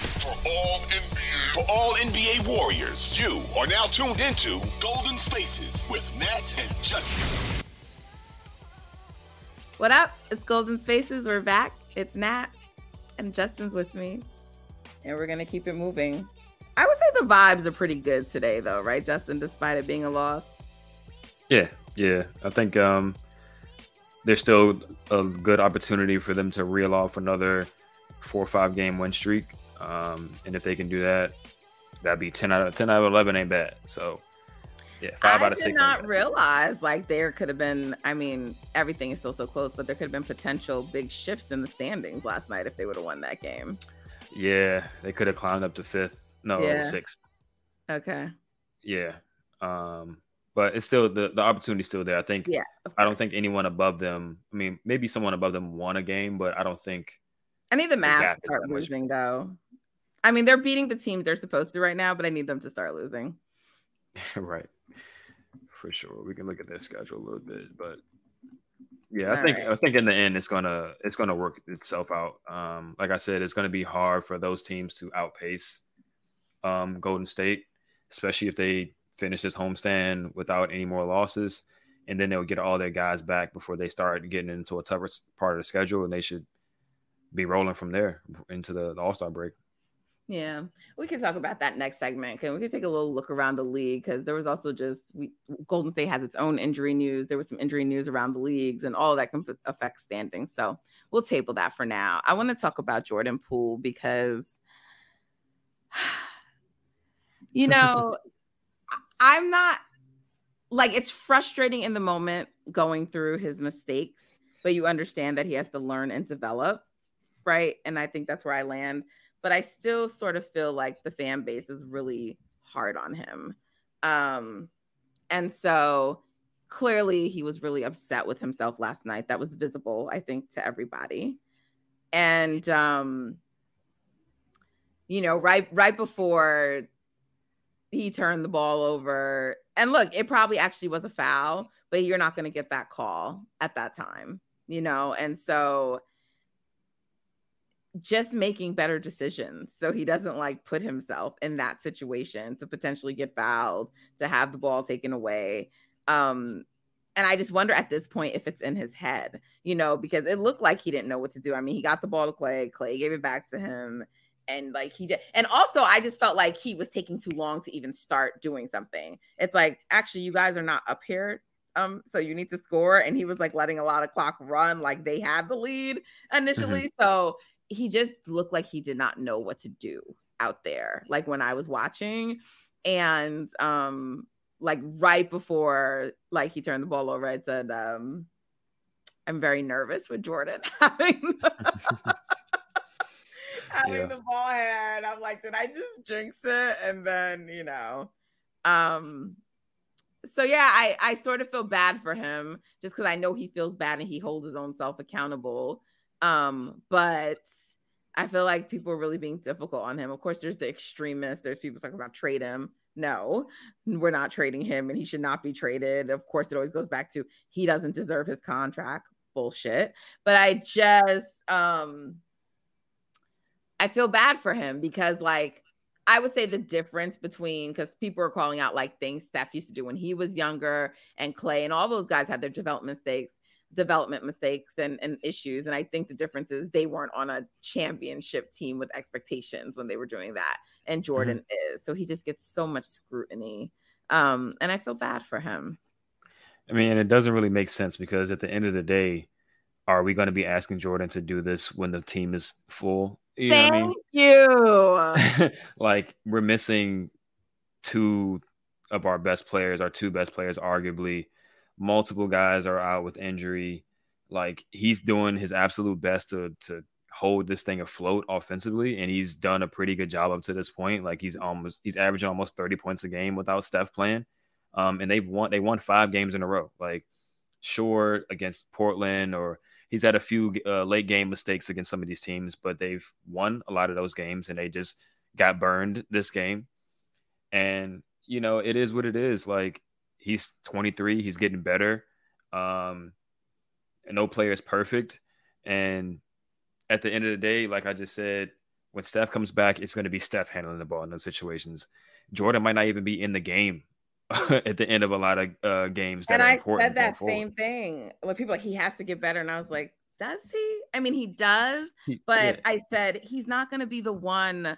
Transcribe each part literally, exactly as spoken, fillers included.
For all N B A, for all N B A Warriors, you are now tuned into Golden Spaces with Nat and Justin. What up? It's Golden Spaces. We're back. It's Nat and Justin's with me, and we're gonna keep it moving. I would say the vibes are pretty good today, though, right, Justin? Despite it being a loss. Yeah, yeah. I think um, there's still a good opportunity for them to reel off another four or five game win streak. Um, and if they can do that, that'd be ten out of eleven ain't bad. So, yeah, five I out of six. I did not realize, like, there could have been, I mean, everything is still so close, but there could have been potential big shifts in the standings last night if they would have won that game. Yeah, they could have climbed up to fifth. No, yeah. sixth. Okay. Yeah. Um, but it's still, the, the opportunity's still there. I think, yeah, I don't think anyone above them, I mean, maybe someone above them won a game, but I don't think. I need the Mavs to start losing, though. I mean, they're beating the teams they're supposed to right now, but I need them to start losing. Right. For sure. We can look at their schedule a little bit, but yeah, I All think right. I think in the end it's gonna it's gonna work itself out. Um, like I said, it's gonna be hard for those teams to outpace um, Golden State, especially if they finish this homestand without any more losses, and then they'll get all their guys back before they start getting into a tougher part of the schedule, and they should be rolling from there into the, the All-Star break. Yeah, we can talk about that next segment. Can we can take a little look around the league, because there was also just we, Golden State has its own injury news. There was some injury news around the leagues, and all that can affect standings. So we'll table that for now. I want to talk about Jordan Poole because, you know, I'm not like it's frustrating in the moment going through his mistakes, but you understand that he has to learn and develop. Right. And I think that's where I land. But I still sort of feel like the fan base is really hard on him. Um, and so clearly he was really upset with himself last night. That was visible, I think, to everybody. And, um, you know, right, right before he turned the ball over. And look, it probably actually was a foul, but you're not going to get that call at that time, you know. And so just making better decisions so he doesn't like put himself in that situation to potentially get fouled, to have the ball taken away. Um, and I just wonder at this point if it's in his head, you know, because it looked like he didn't know what to do. I mean, he got the ball to Clay, Clay gave it back to him. And like he did. And also I just felt like he was taking too long to even start doing something. It's like, actually, you guys are not up here. Um, so you need to score. And he was like letting a lot of clock run. Like they had the lead initially. Mm-hmm. So he just looked like he did not know what to do out there. Like when I was watching and um, like right before, like he turned the ball over, I said, um, I'm very nervous with Jordan having the, having yeah. the ball here. And I'm like, did I just jinx it? And then, you know, um, so yeah, I, I sort of feel bad for him just cause I know he feels bad and he holds his own self accountable. Um, but I feel like people are really being difficult on him. Of course, there's the extremists. There's people talking about trade him. No, we're not trading him and he should not be traded. Of course, it always goes back to he doesn't deserve his contract. Bullshit. But I just, um, I feel bad for him because like, I would say the difference between, because people are calling out like things Steph used to do when he was younger and Clay and all those guys had their development stakes. development mistakes and, and issues. And I think the difference is they weren't on a championship team with expectations when they were doing that. And Jordan mm-hmm. is. So he just gets so much scrutiny. Um, and I feel bad for him. I mean, and it doesn't really make sense, because at the end of the day, are we going to be asking Jordan to do this when the team is full? You Thank know what I mean? you. Like, we're missing two of our best players, our two best players, arguably. Multiple guys are out with injury. Like, he's doing his absolute best to to hold this thing afloat offensively, and he's done a pretty good job up to this point. Like, he's almost he's averaging almost thirty points a game without Steph playing. Um, and they've won they won five games in a row. Like, sure, against Portland, or he's had a few uh, late game mistakes against some of these teams, but they've won a lot of those games, and they just got burned this game. And, you know, it is what it is. Like, he's twenty-three, he's getting better. Um, and no player is perfect. And at the end of the day, like I just said, when Steph comes back, it's going to be Steph handling the ball in those situations. Jordan might not even be in the game at the end of a lot of uh, games. That and are I said that same thing. When people are like, he has to get better. And I was like, does he? I mean, he does. He, but yeah. I said, he's not going to be the one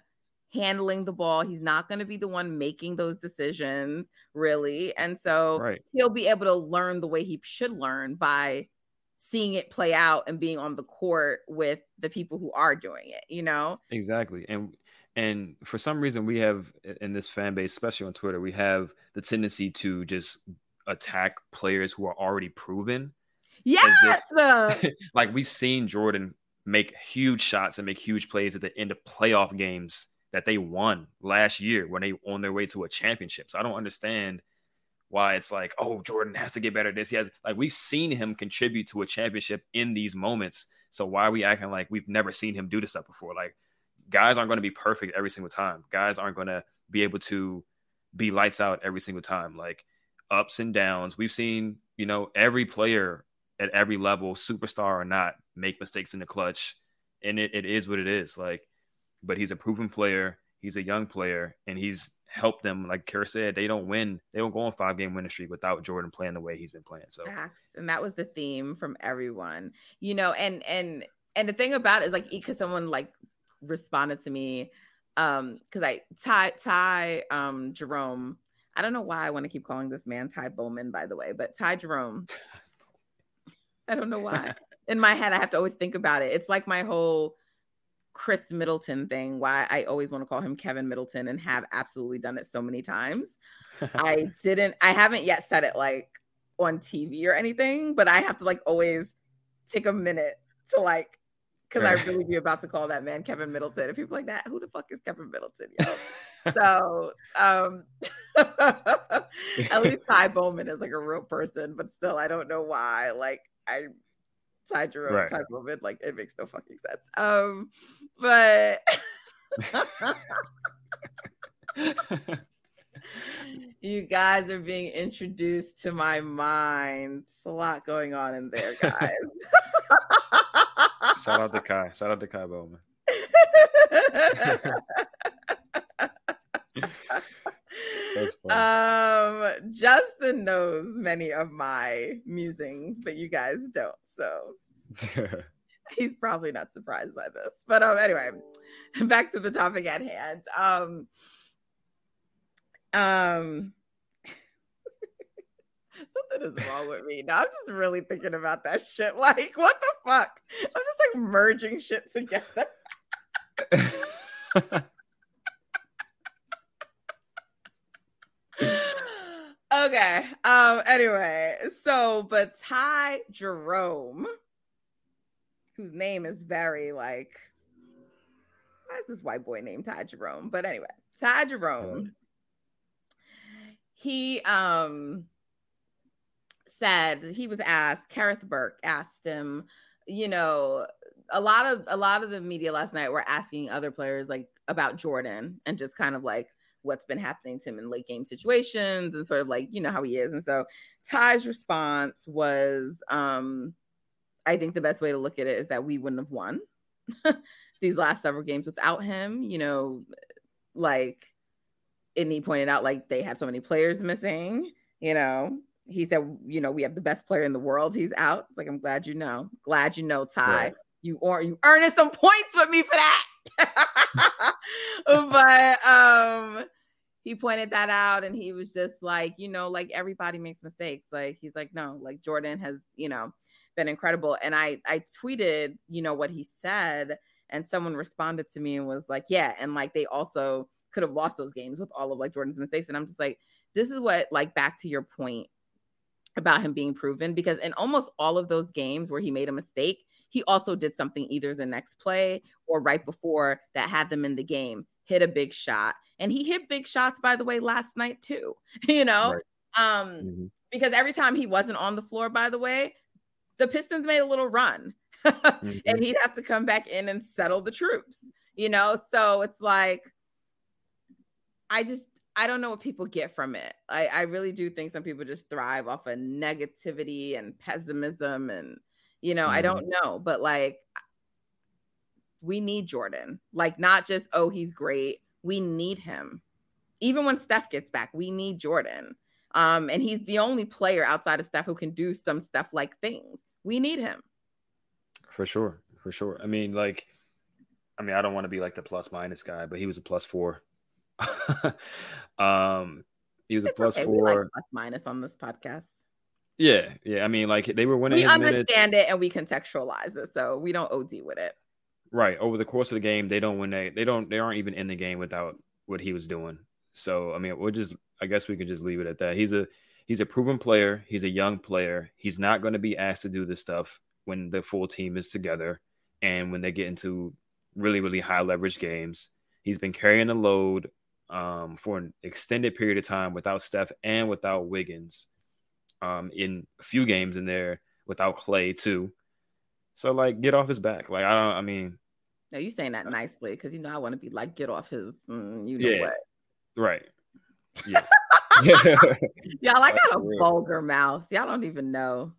handling the ball. He's not going to be the one making those decisions, really. And so right. he'll be able to learn the way he should learn by seeing it play out and being on the court with the people who are doing it, you know? Exactly. And and for some reason, we have in this fan base, especially on Twitter, we have the tendency to just attack players who are already proven. Yes! If, like, we've seen Jordan make huge shots and make huge plays at the end of playoff games that they won last year when they on their way to a championship. So I don't understand why it's like, oh, Jordan has to get better at this. He has, like, we've seen him contribute to a championship in these moments. So why are we acting like we've never seen him do this stuff before? Like, guys aren't going to be perfect every single time. Guys aren't going to be able to be lights out every single time. Like, ups and downs. We've seen, you know, every player at every level, superstar or not, make mistakes in the clutch. And it, it is what it is. Like, but he's a proven player. He's a young player, and he's helped them. Like Khris said, they don't win. They don't go on five game winning streak without Jordan playing the way he's been playing. So, and that was the theme from everyone, you know. And and and the thing about it is, like, because someone like responded to me, um, because I Ty Ty um Jerome. I don't know why I want to keep calling this man Ty Bowman, by the way, but Ty Jerome. I don't know why. In my head, I have to always think about it. It's like my whole Khris Middleton thing, why I always want to call him Kevin Middleton, and have absolutely done it so many times. I didn't, I haven't yet said it like on T V or anything, but I have to like always take a minute to like, because I really be about to call that man Kevin Middleton. If people like that, who the fuck is Kevin Middleton? Yo? So um, at least Ty Bowman is like a real person, but still, I don't know why. Like I Ty Jerome, right. Ty Bowman, like it makes no fucking sense. Um, but you guys are being introduced to my mind. It's a lot going on in there, guys. Shout out to Kai. Shout out to Kai Bowman. Um, Justin knows many of my musings, but you guys don't. So he's probably not surprised by this, but um, anyway, back to the topic at hand. Um, um, something is wrong with me now. I'm just really thinking about that shit. Like, what the fuck? I'm just like merging shit together. Okay. Um, anyway, so, but Ty Jerome, whose name is very like, why is this white boy named Ty Jerome? But anyway, Ty Jerome, he um said, he was asked, Kareth Burke asked him, you know, a lot of, a lot of the media last night were asking other players like about Jordan and just kind of like, what's been happening to him in late game situations and sort of like, you know, how he is. And so Ty's response was, um, I think the best way to look at it is that we wouldn't have won these last several games without him, you know, like, and he pointed out, like, they had so many players missing, you know, he said, you know, we have the best player in the world. He's out. It's like, I'm glad you know. Glad you know, Ty. Right. You are you earning some points with me for that. But um, he pointed that out, and he was just like, you know, like everybody makes mistakes. Like he's like, no, like Jordan has, you know, been incredible. And I I tweeted, you know, what he said, and someone responded to me and was like, yeah, and like they also could have lost those games with all of like Jordan's mistakes. And I'm just like, this is what, like, back to your point about him being proven, because in almost all of those games where he made a mistake, he also did something either the next play or right before that had them in the game, hit a big shot. And he hit big shots, by the way, last night too, you know, right. um, mm-hmm. because every time he wasn't on the floor, by the way, the Pistons made a little run mm-hmm. and he'd have to come back in and settle the troops, you know? So it's like, I just, I don't know what people get from it. I, I really do think some people just thrive off of negativity and pessimism and, you know, mm-hmm. I don't know, but like, we need Jordan, like not just, oh, he's great. We need him. Even when Steph gets back, we need Jordan. Um, and he's the only player outside of Steph who can do some stuff like things. We need him. For sure. For sure. I mean, like, I mean, I don't want to be like the plus minus guy, but he was a plus four. um he was a plus okay. four, like plus minus on this podcast. Yeah, yeah. I mean, like they were winning. We understand minutes. It and we contextualize it, so we don't O D with it. Right. Over the course of the game, they don't win. They they don't. They aren't even in the game without what he was doing. So I mean, we'll just. I guess we could just leave it at that. He's a he's a proven player. He's a young player. He's not going to be asked to do this stuff when the full team is together and when they get into really really high leverage games. He's been carrying a load. Um, for an extended period of time without Steph and without Wiggins, um, in a few games in there without Clay too. So like, get off his back. Like I don't. I mean, no, you saying that nicely because you know I want to be like, get off his. Mm, you know yeah, what? Right. Yeah. Y'all, I got a vulgar mouth. Y'all don't even know.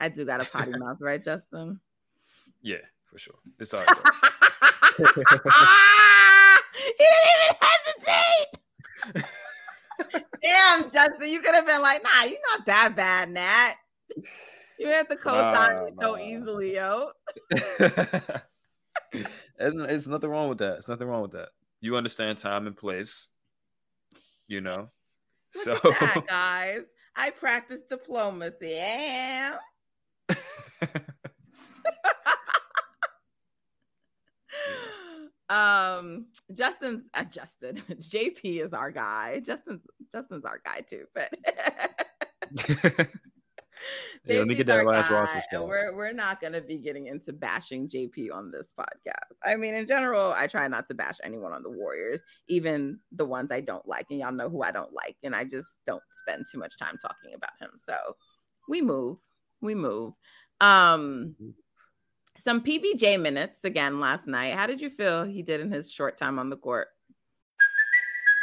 I do got a potty mouth, right, Justin? Yeah, for sure. It's all right. He didn't even hesitate. Damn, Justin, you could have been like, nah, you're not that bad, Nat. You have to co-sign nah, it nah. so easily, yo. it's, it's nothing wrong with that. It's nothing wrong with that. You understand time and place, you know? Look so, at that, guys. I practice diplomacy. Yeah. Um, Justin's uh, Justin J P is our guy. Justin's Justin's our guy too, but yeah, let me get that last roster spot. We're we're not gonna be getting into bashing J P on this podcast. I mean, in general, I try not to bash anyone on the Warriors, even the ones I don't like, and y'all know who I don't like, and I just don't spend too much time talking about him. So we move, we move. Um. Mm-hmm. Some P B J minutes again last night. How did you feel he did in his short time on the court?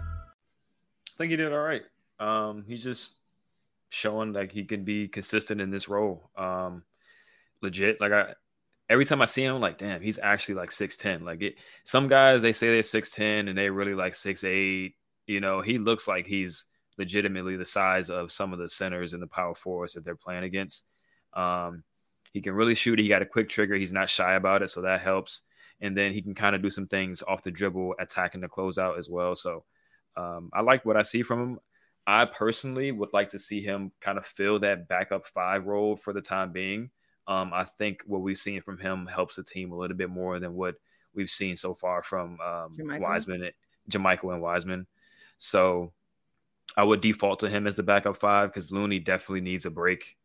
I think he did all right. Um, he's just showing like he can be consistent in this role. Um, legit, like I every time I see him, I'm like, damn, he's actually like six ten. Like it, some guys they say they're six ten and they really like six eight. You know, he looks like he's legitimately the size of some of the centers and the power forwards that they're playing against. Um, he can really shoot. He got a quick trigger. He's not shy about it. So that helps. And then he can kind of do some things off the dribble, attacking the closeout as well. So, um, I like what I see from him. I personally would like to see him kind of fill that backup five role for the time being. Um, I think what we've seen from him helps the team a little bit more than what we've seen so far from, um, JaMychal. Wiseman, JaMychal and Wiseman. So I would default to him as the backup five because Looney definitely needs a break.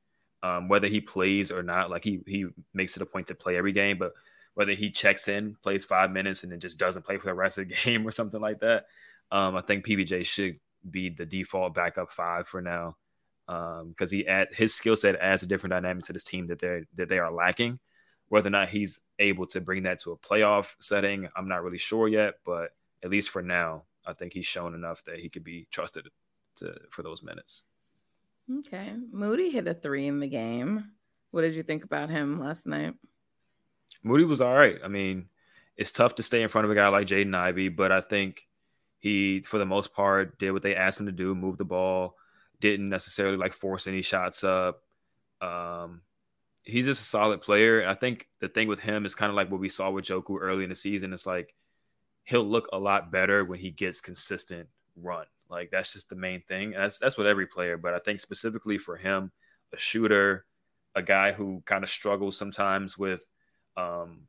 Um, whether he plays or not, like he he makes it a point to play every game, but whether he checks in, plays five minutes, and then just doesn't play for the rest of the game or something like that, um, I think P B J should be the default backup five for now. um, because he add, his skill set adds a different dynamic to this team that they that they are lacking. Whether or not he's able to bring that to a playoff setting, I'm not really sure yet. But at least for now, I think he's shown enough that he could be trusted to for those minutes. Okay, Moody hit a three in the game. What did you think about him last night? Moody was all right. I mean, it's tough to stay in front of a guy like Jaden Ivey, but I think he, for the most part, did what they asked him to do, move the ball, didn't necessarily like force any shots up. Um, he's just a solid player. I think the thing with him is kind of like what we saw with Joku early in the season. It's like he'll look a lot better when he gets consistent run. Like, that's just the main thing. And that's, that's with every player. But I think specifically for him, a shooter, a guy who kind of struggles sometimes with um,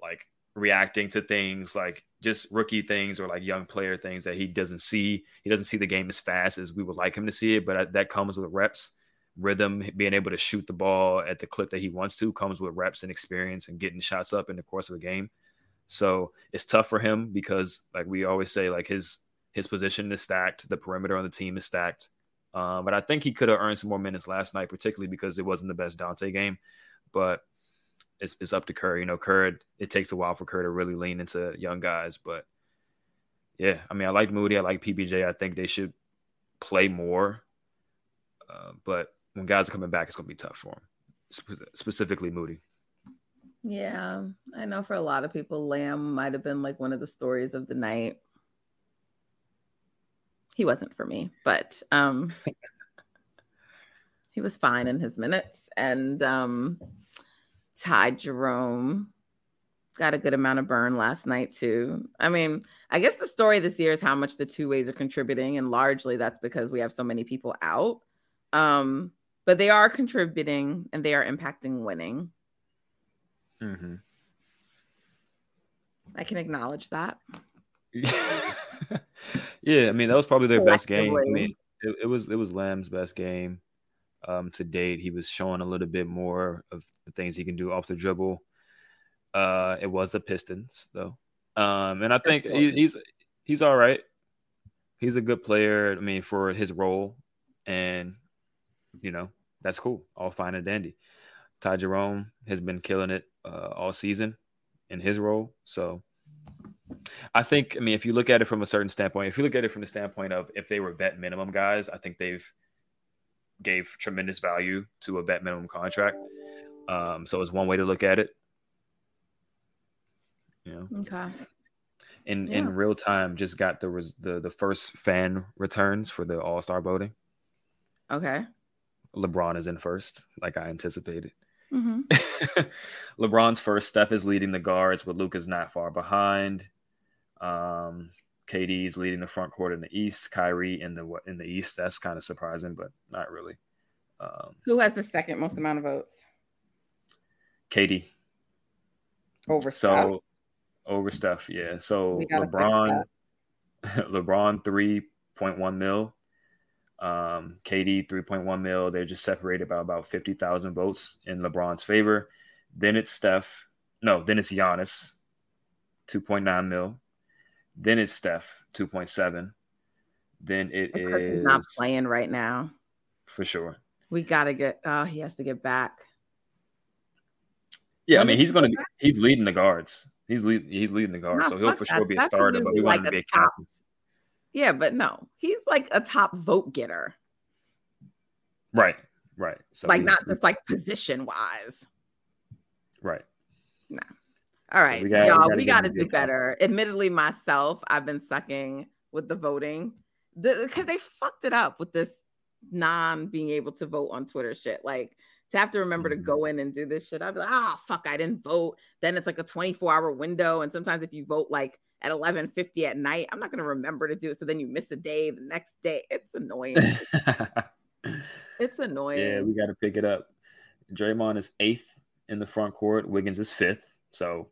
like reacting to things like just rookie things or like young player things that he doesn't see. He doesn't see the game as fast as we would like him to see it, but I, that comes with reps, rhythm, being able to shoot the ball at the clip that he wants to comes with reps and experience and getting shots up in the course of a game. So it's tough for him because like we always say, like his, his position is stacked. The perimeter on the team is stacked. Um, but I think he could have earned some more minutes last night, particularly because it wasn't the best Dante game. But it's it's up to Curry. You know, Curry, it takes a while for Curry to really lean into young guys. But, yeah, I mean, I like Moody. I like P B J. I think they should play more. Uh, but when guys are coming back, it's going to be tough for them, Spe- specifically Moody. Yeah, I know for a lot of people, Lamb might have been like one of the stories of the night. He wasn't for me, but um, he was fine in his minutes. And um, Ty Jerome got a good amount of burn last night, too. I mean, I guess the story this year is how much the two ways are contributing. And largely that's because we have so many people out. Um, but they are contributing and they are impacting winning. Mm-hmm. I can acknowledge that. Yeah, I mean, that was probably their best game. I mean, it, it was it was Lamb's best game um, to date. He was showing a little bit more of the things he can do off the dribble. Uh, it was the Pistons, though. Um, and I think he, he's he's all right. He's a good player, I mean, for his role. And, you know, that's cool. All fine and dandy. Ty Jerome has been killing it uh, all season in his role. So I think, I mean, if you look at it from a certain standpoint, if you look at it from the standpoint of if they were vet minimum guys, I think they've gave tremendous value to a vet minimum contract. Um, so it's one way to look at it. You know? Okay. And yeah. In real time, just got the, res- the the first fan returns for the All-Star voting. Okay. LeBron is in first, like I anticipated. Mm-hmm. LeBron's first. Steph is leading the guards, but Luka's not far behind. Um, K D's leading the front court in the East. Kyrie in the in the East. That's kind of surprising, but not really. Um, Who has the second most amount of votes? K D. Over Steph. So over Steph, yeah. So LeBron, LeBron three point one mil. Um, K D three point one mil. They're just separated by about fifty thousand votes in LeBron's favor. Then it's Steph. No, then it's Giannis two point nine mil. Then it's Steph two point seven. Then it is not playing right now. For sure. We gotta get. Oh, he has to get back. Yeah, I mean he's gonna. He's leading the guards. He's lead, He's leading the guards, so he'll for sure be a starter. But we want him to be a captain. Yeah, but no, he's like a top vote getter. Right, right. So like not just like position wise. Right. No. Nah. All right, so we gotta, y'all, we got to do better. Time. Admittedly, myself, I've been sucking with the voting because they fucked it up with this non being able to vote on Twitter shit. Like to have to remember mm-hmm. to go in and do this shit. I'd be like, ah, oh, fuck, I didn't vote. Then it's like a twenty-four hour window. And sometimes if you vote like at eleven fifty at night, I'm not going to remember to do it. So then you miss a day the next day. It's annoying. It's annoying. Yeah, we got to pick it up. Draymond is eighth in the front court. Wiggins is fifth. So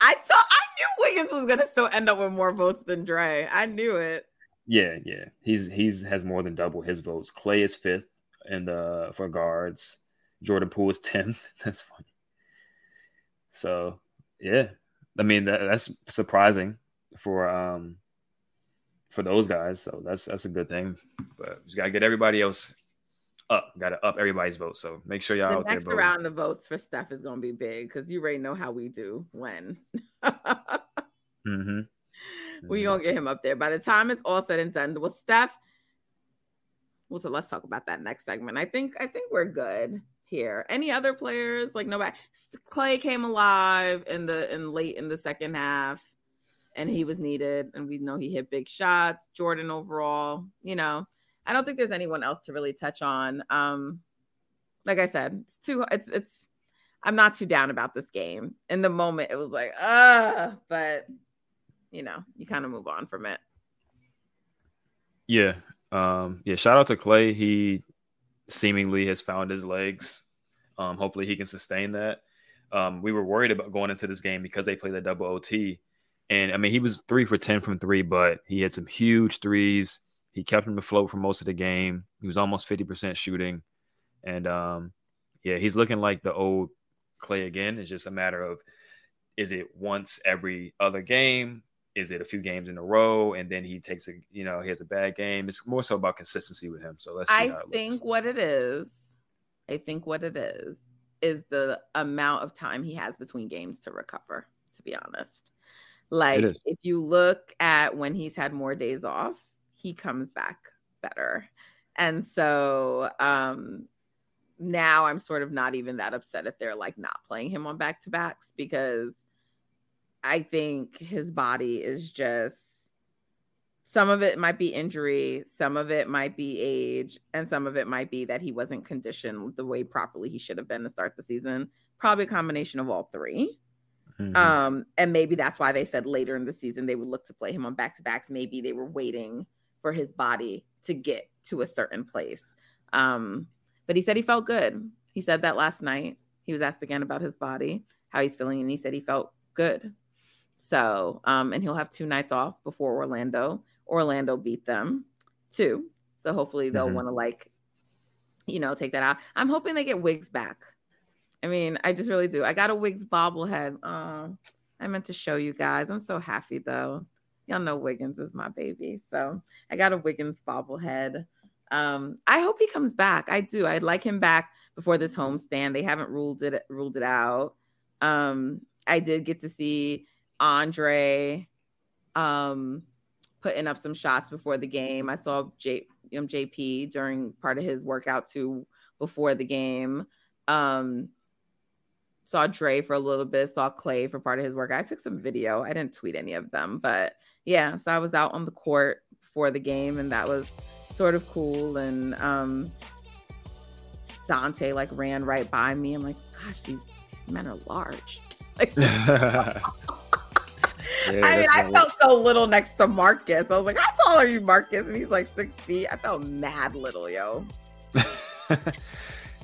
I t- I knew Wiggins was going to still end up with more votes than Dre. I knew it. Yeah, yeah. He's he's has more than double his votes. Clay is fifth in the for guards. Jordan Poole is tenth. That's funny. So, yeah. I mean, that, that's surprising for um for those guys. So that's that's a good thing. But you got to get everybody else up. Got to up everybody's vote. So make sure y'all the out there. The next round of votes for Steph is going to be big because you already know how we do when. mm-hmm. We're going to get him up there. By the time it's all said and done, well, Steph, well, so let's talk about that next segment. I think I think we're good here. Any other players? Like nobody. Clay came alive in the in late in the second half, and he was needed, and we know he hit big shots. Jordan overall, you know, I don't think there's anyone else to really touch on. Um, like I said, it's too. It's it's. I'm not too down about this game. In the moment, it was like, uh, but. You know, you kind of move on from it. Yeah. Um, yeah. Shout out to Clay. He seemingly has found his legs. Um, hopefully he can sustain that. Um, we were worried about going into this game because they played the double O T. And, I mean, he was three for ten from three, but he had some huge threes. He kept him afloat for most of the game. He was almost fifty percent shooting. And, um, yeah, he's looking like the old Clay again. It's just a matter of, is it once every other game? Is it a few games in a row? And then he takes a, you know, he has a bad game. It's more so about consistency with him. So let's see I how it think looks. what it is. I think what it is, is the amount of time he has between games to recover, to be honest. Like if you look at when he's had more days off, he comes back better. And so um, now I'm sort of not even that upset if they're like not playing him on back-to-backs because I think his body is just, some of it might be injury, some of it might be age, and some of it might be that he wasn't conditioned the way properly he should have been to start the season. Probably a combination of all three. Mm-hmm. Um, and maybe that's why they said later in the season they would look to play him on back-to-backs. Maybe they were waiting for his body to get to a certain place. Um, but he said he felt good. He said that last night. He was asked again about his body, how he's feeling, and he said he felt good. So, um, and he'll have two nights off before Orlando. Orlando beat them too. So hopefully they'll mm-hmm. want to like, you know, take that out. I'm hoping they get Wiggs back. I mean, I just really do. I got a Wiggs bobblehead. Uh, I meant to show you guys. I'm so happy though. Y'all know Wiggins is my baby. So I got a Wiggins bobblehead. Um, I hope he comes back. I do. I'd like him back before this homestand. They haven't ruled it, ruled it out. Um, I did get to see Andre um, putting up some shots before the game. I saw J- um, J P during part of his workout too before the game. Um, saw Dre for a little bit. Saw Clay for part of his workout. I took some video. I didn't tweet any of them, but yeah. So I was out on the court before the game, and that was sort of cool. And um, Dante like ran right by me. I'm like, gosh, these, these men are large. Like, Yeah, I mean, I felt work. so little next to Marcus. I was like, how tall are you, Marcus? And he's like six feet. I felt mad little, yo.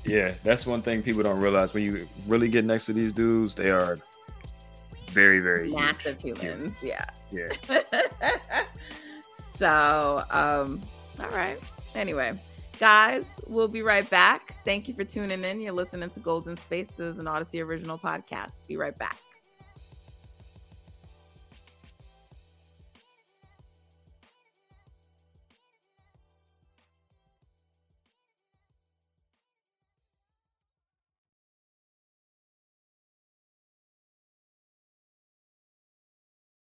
Yeah, that's one thing people don't realize. When you really get next to these dudes, they are very, very massive huge. humans. Yeah. Yeah. yeah. So, um, all right. Anyway, guys, we'll be right back. Thank you for tuning in. You're listening to Golden Spaces, an Odyssey original podcast. Be right back.